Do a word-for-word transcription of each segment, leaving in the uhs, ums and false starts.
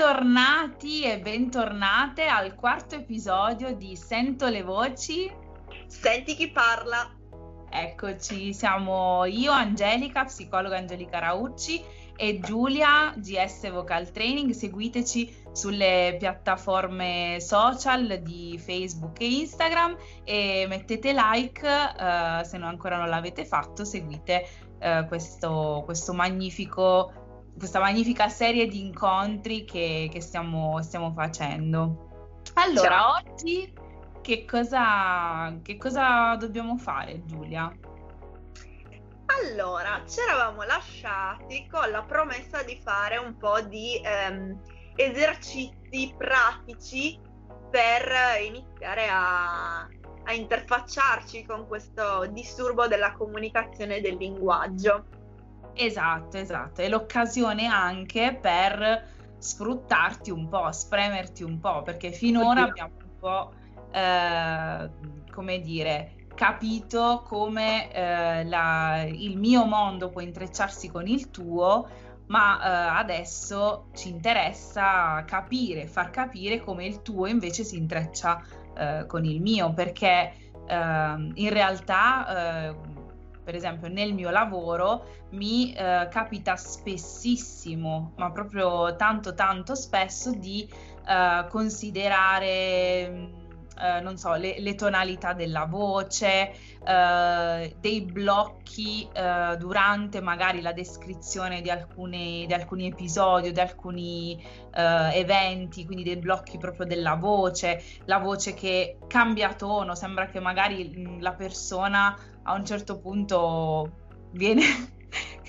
Bentornati e bentornate al quarto episodio di Sento le Voci. Senti chi parla. Eccoci, siamo io, Angelica, psicologa Angelica Raucci, e Giulia G S Vocal Training. Seguiteci sulle piattaforme social di Facebook e Instagram e mettete like, eh, se non ancora non l'avete fatto, seguite eh, questo, questo magnifico questa magnifica serie di incontri che, che stiamo, stiamo facendo. Allora, ciao. Oggi che cosa, che cosa dobbiamo fare, Giulia? Allora, ci eravamo lasciati con la promessa di fare un po' di ehm, esercizi pratici per iniziare a, a interfacciarci con questo disturbo della comunicazione e del linguaggio. Esatto, esatto, è l'occasione anche per sfruttarti un po', spremerti un po', perché finora abbiamo un po', eh, come dire, capito come eh, la, il mio mondo può intrecciarsi con il tuo, ma eh, adesso ci interessa capire, far capire come il tuo invece si intreccia eh, con il mio, perché eh, in realtà... Eh, per esempio nel mio lavoro mi eh, capita spessissimo, ma proprio tanto tanto spesso, di eh, considerare, eh, non so, le, le tonalità della voce, eh, dei blocchi eh, durante magari la descrizione di, alcune, di alcuni episodi, di alcuni eh, eventi, quindi dei blocchi proprio della voce, la voce che cambia tono, sembra che magari la persona a un certo punto viene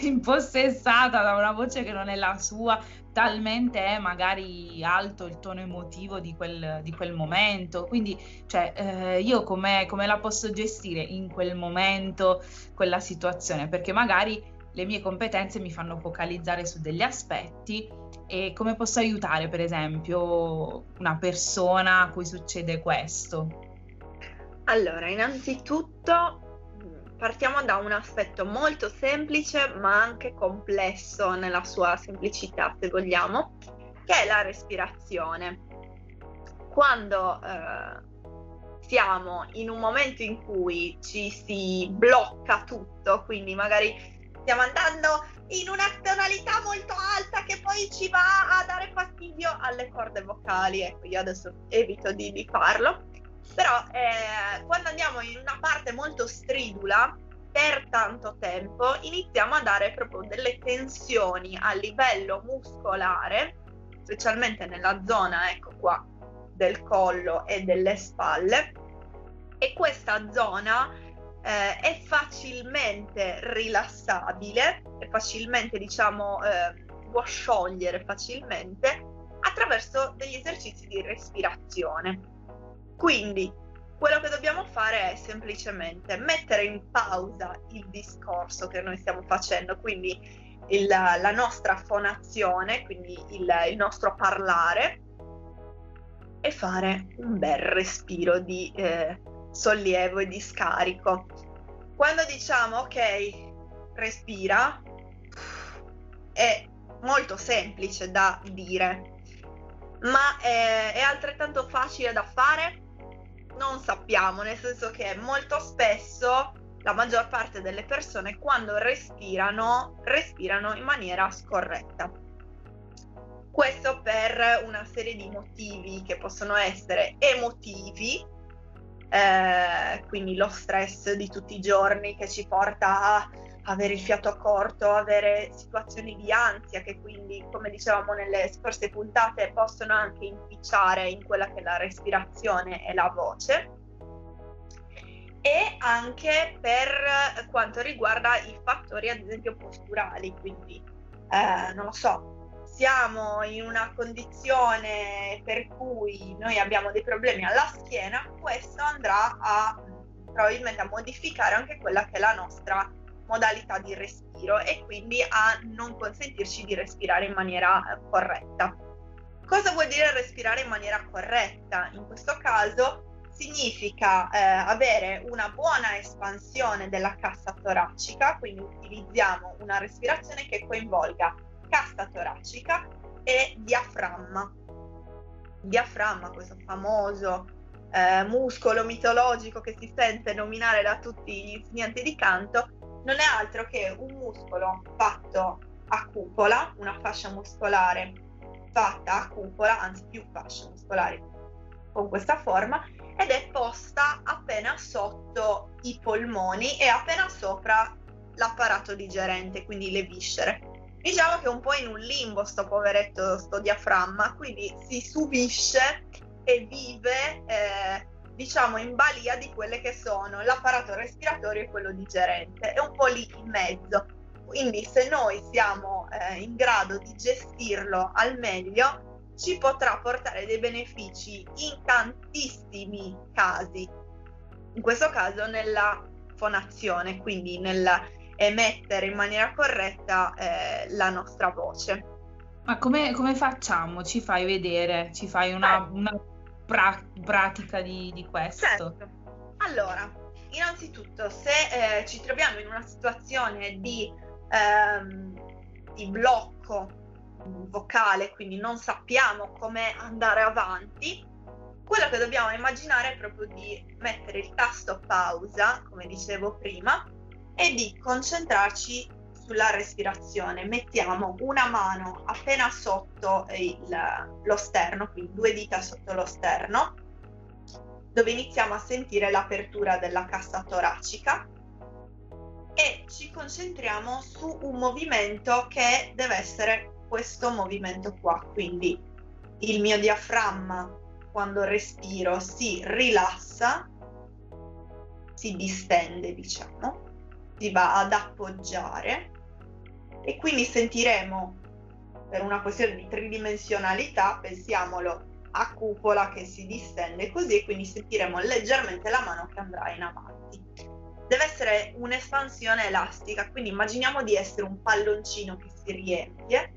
impossessata da una voce che non è la sua, talmente è magari alto il tono emotivo di quel, di quel momento. Quindi, cioè, eh, io come la posso gestire in quel momento, quella situazione? Perché magari le mie competenze mi fanno focalizzare su degli aspetti, e come posso aiutare, per esempio, una persona a cui succede questo? Allora, innanzitutto partiamo da un aspetto molto semplice ma anche complesso nella sua semplicità, se vogliamo, che è la respirazione. Quando eh, siamo in un momento in cui ci si blocca tutto, quindi magari stiamo andando in una tonalità molto alta che poi ci va a dare fastidio alle corde vocali, ecco, io adesso evito di, di farlo. Però eh, quando andiamo in una parte molto stridula per tanto tempo, iniziamo a dare proprio delle tensioni a livello muscolare, specialmente nella zona, ecco qua, del collo e delle spalle, e questa zona eh, è facilmente rilassabile, è facilmente, diciamo, eh, può sciogliere facilmente attraverso degli esercizi di respirazione. Quindi quello che dobbiamo fare è semplicemente mettere in pausa il discorso che noi stiamo facendo, quindi il, la nostra fonazione, quindi il, il nostro parlare, e fare un bel respiro di eh, sollievo e di scarico. Quando diciamo ok, respira, è molto semplice da dire, ma è, è altrettanto facile da fare? Non sappiamo, nel senso che molto spesso la maggior parte delle persone quando respirano, respirano in maniera scorretta. Questo per una serie di motivi che possono essere emotivi, eh, quindi lo stress di tutti i giorni che ci porta a avere il fiato accorto, avere situazioni di ansia che quindi, come dicevamo nelle scorse puntate, possono anche inficiare in quella che è la respirazione e la voce, e anche per quanto riguarda i fattori ad esempio posturali, quindi eh, non lo so, siamo in una condizione per cui noi abbiamo dei problemi alla schiena, questo andrà a probabilmente a modificare anche quella che è la nostra modalità di respiro e quindi a non consentirci di respirare in maniera corretta. Cosa vuol dire respirare in maniera corretta? In questo caso significa eh, avere una buona espansione della cassa toracica, quindi utilizziamo una respirazione che coinvolga cassa toracica e diaframma. Diaframma, questo famoso eh, muscolo mitologico che si sente nominare da tutti gli insegnanti di canto, non è altro che un muscolo fatto a cupola, una fascia muscolare fatta a cupola, anzi più fasce muscolari con questa forma, ed è posta appena sotto i polmoni e appena sopra l'apparato digerente, quindi le viscere. Diciamo che è un po' in un limbo sto poveretto, sto diaframma, quindi si subisce e vive eh, diciamo in balia di quelle che sono l'apparato respiratorio e quello digerente, è un po' lì in mezzo. Quindi se noi siamo eh, in grado di gestirlo al meglio, ci potrà portare dei benefici in tantissimi casi, in questo caso nella fonazione, quindi nella emettere in maniera corretta eh, la nostra voce. Ma come, come facciamo? Ci fai vedere, ci fai una, eh. una pra- pratica di, di questo? Certo. Allora, innanzitutto se eh, ci troviamo in una situazione di, ehm, di blocco vocale, quindi non sappiamo come andare avanti, quello che dobbiamo immaginare è proprio di mettere il tasto pausa, come dicevo prima, e di concentrarci sulla respirazione. Mettiamo una mano appena sotto il, lo sterno, quindi due dita sotto lo sterno, dove iniziamo a sentire l'apertura della cassa toracica, e ci concentriamo su un movimento che deve essere questo movimento qua, quindi il mio diaframma quando respiro si rilassa, si distende, diciamo, si va ad appoggiare, e quindi sentiremo, per una questione di tridimensionalità, pensiamolo a cupola che si distende così, e quindi sentiremo leggermente la mano che andrà in avanti. Deve essere un'espansione elastica, quindi immaginiamo di essere un palloncino che si riempie,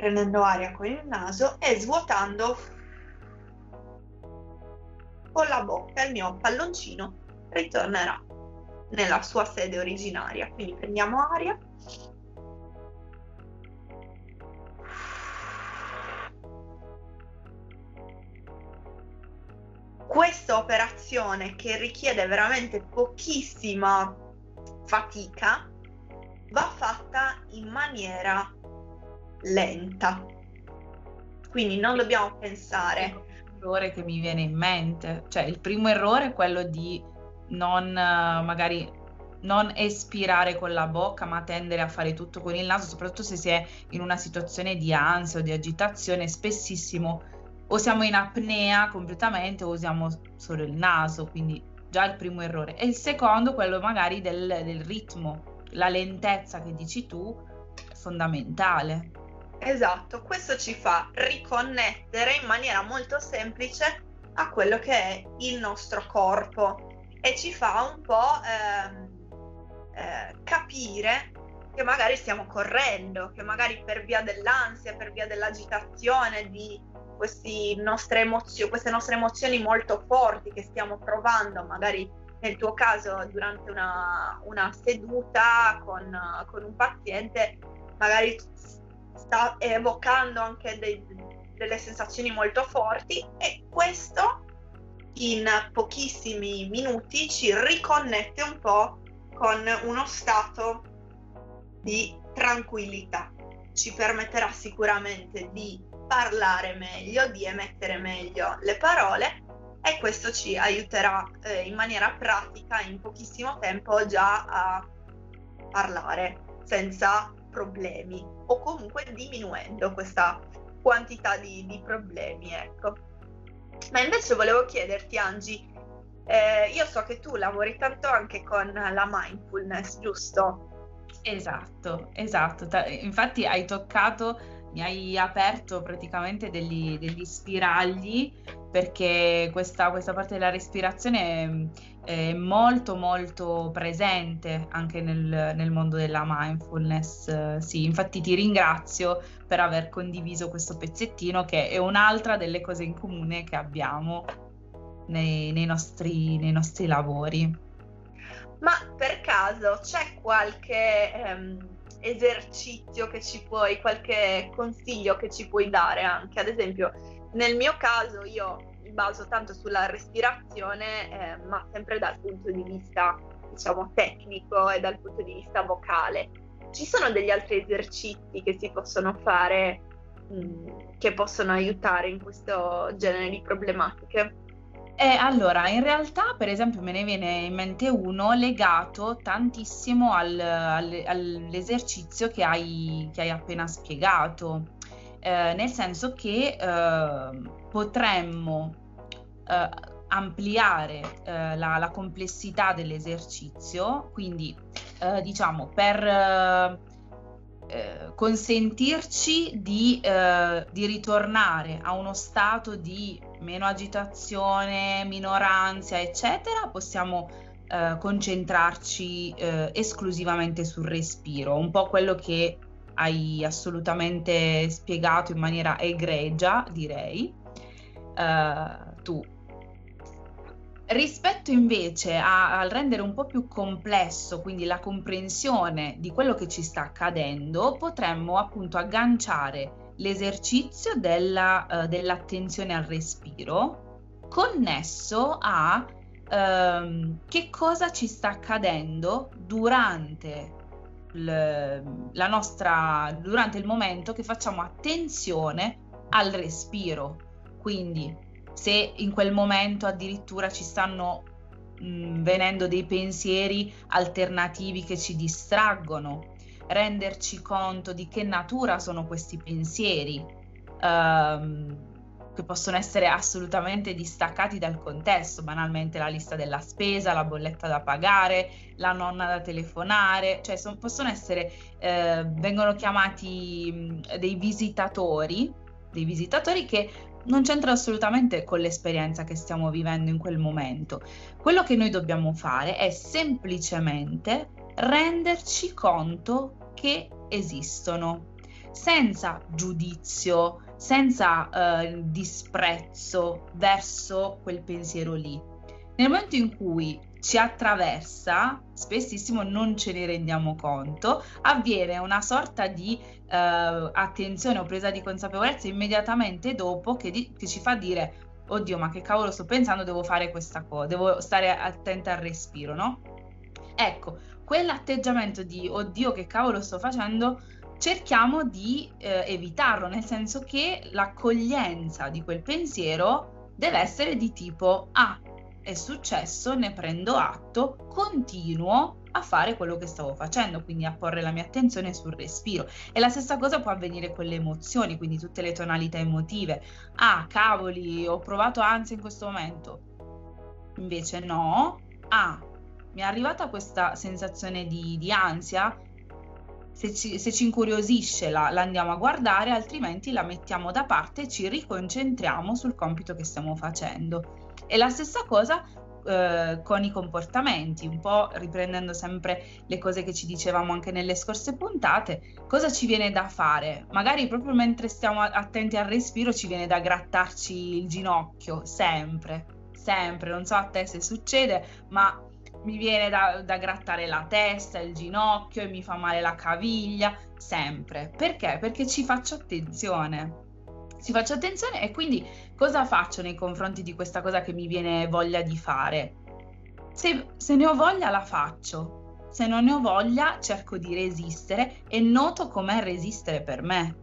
prendendo aria con il naso e svuotando con la bocca. Il mio palloncino ritornerà nella sua sede originaria, quindi prendiamo aria . Questa operazione, che richiede veramente pochissima fatica, va fatta in maniera lenta, quindi non dobbiamo pensare. L'errore che mi viene in mente, cioè il primo errore è quello di non magari non espirare con la bocca, ma tendere a fare tutto con il naso, soprattutto se si è in una situazione di ansia o di agitazione. Spessissimo o siamo in apnea completamente o usiamo solo il naso, quindi già il primo errore. E il secondo, quello magari del, del ritmo, la lentezza che dici tu, è fondamentale. Esatto, questo ci fa riconnettere in maniera molto semplice a quello che è il nostro corpo e ci fa un po' ehm, eh, capire che magari stiamo correndo, che magari per via dell'ansia, per via dell'agitazione, di questi nostre emozio- queste nostre emozioni molto forti che stiamo provando, magari nel tuo caso durante una, una seduta con, con un paziente, magari sta evocando anche dei, delle sensazioni molto forti, e questo in pochissimi minuti ci riconnette un po' con uno stato di tranquillità. Ci permetterà sicuramente di parlare meglio, di emettere meglio le parole, e questo ci aiuterà eh, in maniera pratica in pochissimo tempo già a parlare senza problemi, o comunque diminuendo questa quantità di, di problemi, ecco. Ma invece volevo chiederti, Angie, eh, io so che tu lavori tanto anche con la mindfulness, giusto? Esatto, esatto, infatti hai toccato, mi hai aperto praticamente degli, degli spiragli, perché questa, questa parte della respirazione è, è molto molto presente anche nel, nel mondo della mindfulness. Sì, infatti ti ringrazio per aver condiviso questo pezzettino, che è un'altra delle cose in comune che abbiamo nei, nei, nostri, nei nostri lavori. Ma per caso c'è qualche ehm, esercizio che ci puoi, qualche consiglio che ci puoi dare anche? Ad esempio, nel mio caso io mi baso tanto sulla respirazione, eh, ma sempre dal punto di vista, diciamo, tecnico e dal punto di vista vocale. Ci sono degli altri esercizi che si possono fare mh, che possono aiutare in questo genere di problematiche? Eh, allora, in realtà, per esempio, me ne viene in mente uno legato tantissimo al, al, all'esercizio che hai, che hai appena spiegato, eh, nel senso che eh, potremmo eh, ampliare eh, la, la complessità dell'esercizio, quindi eh, diciamo per eh, consentirci di, eh, di ritornare a uno stato di meno agitazione, minor ansia, eccetera, possiamo eh, concentrarci eh, esclusivamente sul respiro, un po' quello che hai assolutamente spiegato in maniera egregia, direi, eh, tu. Rispetto invece al rendere un po' più complesso, quindi la comprensione di quello che ci sta accadendo, potremmo appunto agganciare l'esercizio della, uh, dell'attenzione al respiro, connesso a um, che cosa ci sta accadendo durante, l- la nostra, durante il momento che facciamo attenzione al respiro. Quindi se in quel momento addirittura ci stanno mh, venendo dei pensieri alternativi che ci distraggono, renderci conto di che natura sono questi pensieri, ehm, che possono essere assolutamente distaccati dal contesto, banalmente la lista della spesa, la bolletta da pagare, la nonna da telefonare, cioè son, possono essere, eh, vengono chiamati mh, dei visitatori, dei visitatori che non c'entra assolutamente con l'esperienza che stiamo vivendo in quel momento. Quello che noi dobbiamo fare è semplicemente renderci conto che esistono, senza giudizio, senza eh, disprezzo verso quel pensiero lì. Nel momento in cui ci attraversa, spessissimo non ce ne rendiamo conto, avviene una sorta di eh, attenzione o presa di consapevolezza immediatamente dopo che, di- che ci fa dire: oddio, ma che cavolo sto pensando, devo fare questa cosa, devo stare attenta al respiro, no? Ecco, quell'atteggiamento di oddio che cavolo sto facendo, cerchiamo di eh, evitarlo, nel senso che l'accoglienza di quel pensiero deve essere di tipo: ah, è successo, ne prendo atto, continuo a fare quello che stavo facendo, quindi a porre la mia attenzione sul respiro. E la stessa cosa può avvenire con le emozioni, quindi tutte le tonalità emotive. Ah, cavoli, ho provato ansia in questo momento, invece no. Ah, mi è arrivata questa sensazione di, di ansia, se ci, se ci incuriosisce la, la andiamo a guardare, altrimenti la mettiamo da parte e ci riconcentriamo sul compito che stiamo facendo. E la stessa cosa eh, con i comportamenti, un po' riprendendo sempre le cose che ci dicevamo anche nelle scorse puntate. Cosa ci viene da fare? Magari proprio mentre stiamo attenti al respiro ci viene da grattarci il ginocchio, sempre, sempre, non so a te se succede, ma mi viene da, da grattare la testa, il ginocchio, e mi fa male la caviglia, sempre. Perché? Perché ci faccio attenzione. Ci faccio attenzione e quindi cosa faccio nei confronti di questa cosa che mi viene voglia di fare? Se, se ne ho voglia la faccio, se non ne ho voglia cerco di resistere e noto com'è resistere per me.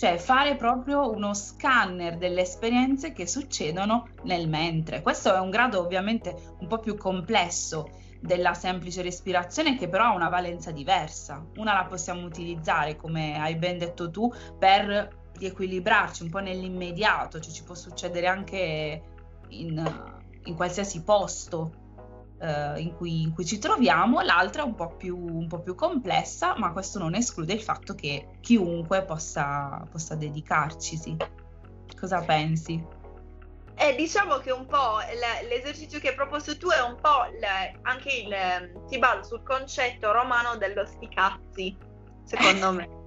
cioè fare proprio uno scanner delle esperienze che succedono nel mentre. Questo è un grado ovviamente un po' più complesso della semplice respirazione, che però ha una valenza diversa. Una la possiamo utilizzare, come hai ben detto tu, per riequilibrarci un po' nell'immediato, cioè ci può succedere anche in, in qualsiasi posto eh, in cui, in cui ci troviamo. L'altra è un po' più, un po' più complessa, ma questo non esclude il fatto che chiunque possa, possa dedicarcisi. Cosa pensi? Eh, diciamo che un po' l'esercizio che hai proposto tu è un po' le, anche il si basa sul concetto romano dello sticazzi, secondo me.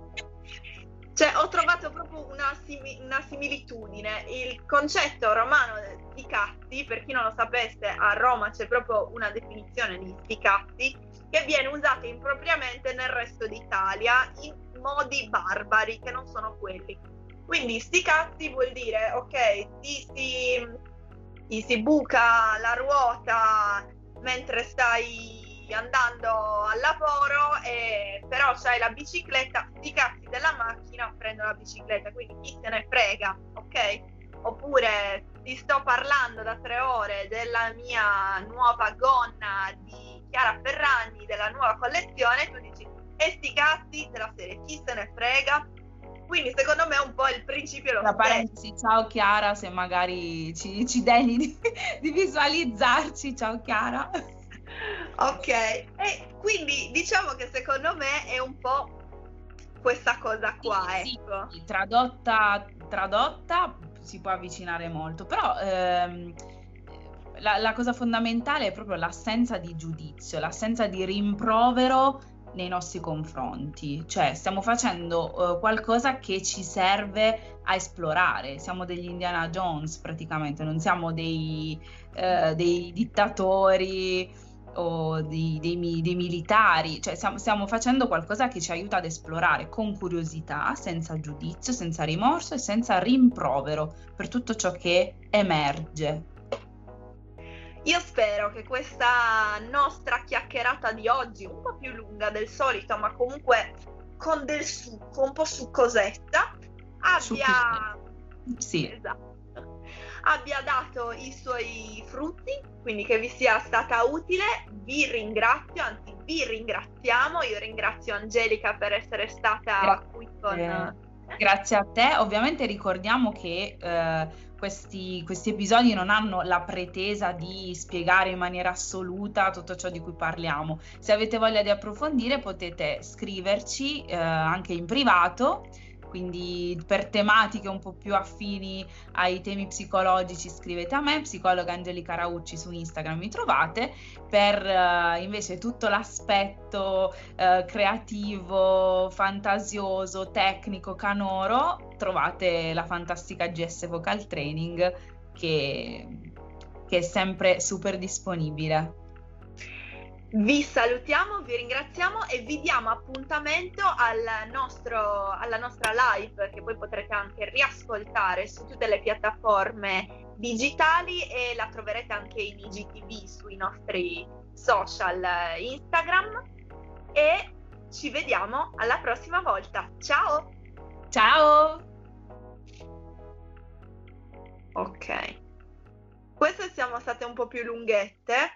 Cioè, ho trovato proprio una, simi, una similitudine. Il concetto romano di sticazzi, per chi non lo sapesse, a Roma c'è proprio una definizione di sticazzi che viene usata impropriamente nel resto d'Italia in modi barbari che non sono quelli. Quindi sti cazzi vuol dire, ok, ti si, ti si buca la ruota mentre stai andando al lavoro, e però c'hai la bicicletta, sti cazzi della macchina, prendo la bicicletta, quindi chi se ne frega, ok? Oppure ti sto parlando da tre ore della mia nuova gonna di Chiara Ferragni, della nuova collezione, e tu dici, e sti cazzi della serie, chi se ne frega? Quindi secondo me è un po' il principio lo stesso. Parenti, ciao Chiara, se magari ci, ci degni di, di visualizzarci, ciao Chiara. Ok, e quindi diciamo che secondo me è un po' questa cosa qua, sì, ecco. Sì, tradotta, tradotta si può avvicinare molto, però ehm, la, la cosa fondamentale è proprio l'assenza di giudizio, l'assenza di rimprovero nei nostri confronti, cioè stiamo facendo uh, qualcosa che ci serve a esplorare, siamo degli Indiana Jones praticamente, non siamo dei, uh, dei dittatori o dei, dei, dei militari, cioè stiamo, stiamo facendo qualcosa che ci aiuta ad esplorare con curiosità, senza giudizio, senza rimorso e senza rimprovero per tutto ciò che emerge. Io spero che questa nostra chiacchierata di oggi, un po' più lunga del solito, ma comunque con del succo, un po' succosetta, abbia, sì. Esatto, abbia dato i suoi frutti, quindi che vi sia stata utile. Vi ringrazio, anzi vi ringraziamo, io ringrazio Angelica per essere stata Grazie. qui con... Grazie a te. Ovviamente ricordiamo che eh, questi, questi episodi non hanno la pretesa di spiegare in maniera assoluta tutto ciò di cui parliamo. Se avete voglia di approfondire potete scriverci eh, anche in privato, quindi per tematiche un po' più affini ai temi psicologici scrivete a me, psicologa Angelica Raucci, su Instagram mi trovate. Per eh, invece tutto l'aspetto eh, creativo, fantasioso, tecnico, canoro, trovate la fantastica G S Vocal Training che, che è sempre super disponibile. Vi salutiamo, vi ringraziamo e vi diamo appuntamento al nostro, alla nostra live, che poi potrete anche riascoltare su tutte le piattaforme digitali, e la troverete anche in I G T V sui nostri social Instagram, e ci vediamo alla prossima volta. Ciao! Ciao! Ok, queste siamo state un po' più lunghette.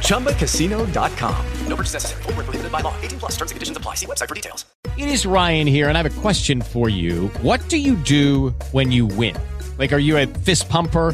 Chumba Casino dot com. No purchase necessary. Void where prohibited by law. eighteen plus terms and conditions apply. See website for details. It is Ryan here, and I have a question for you. What do you do when you win? Like, are you a fist pumper?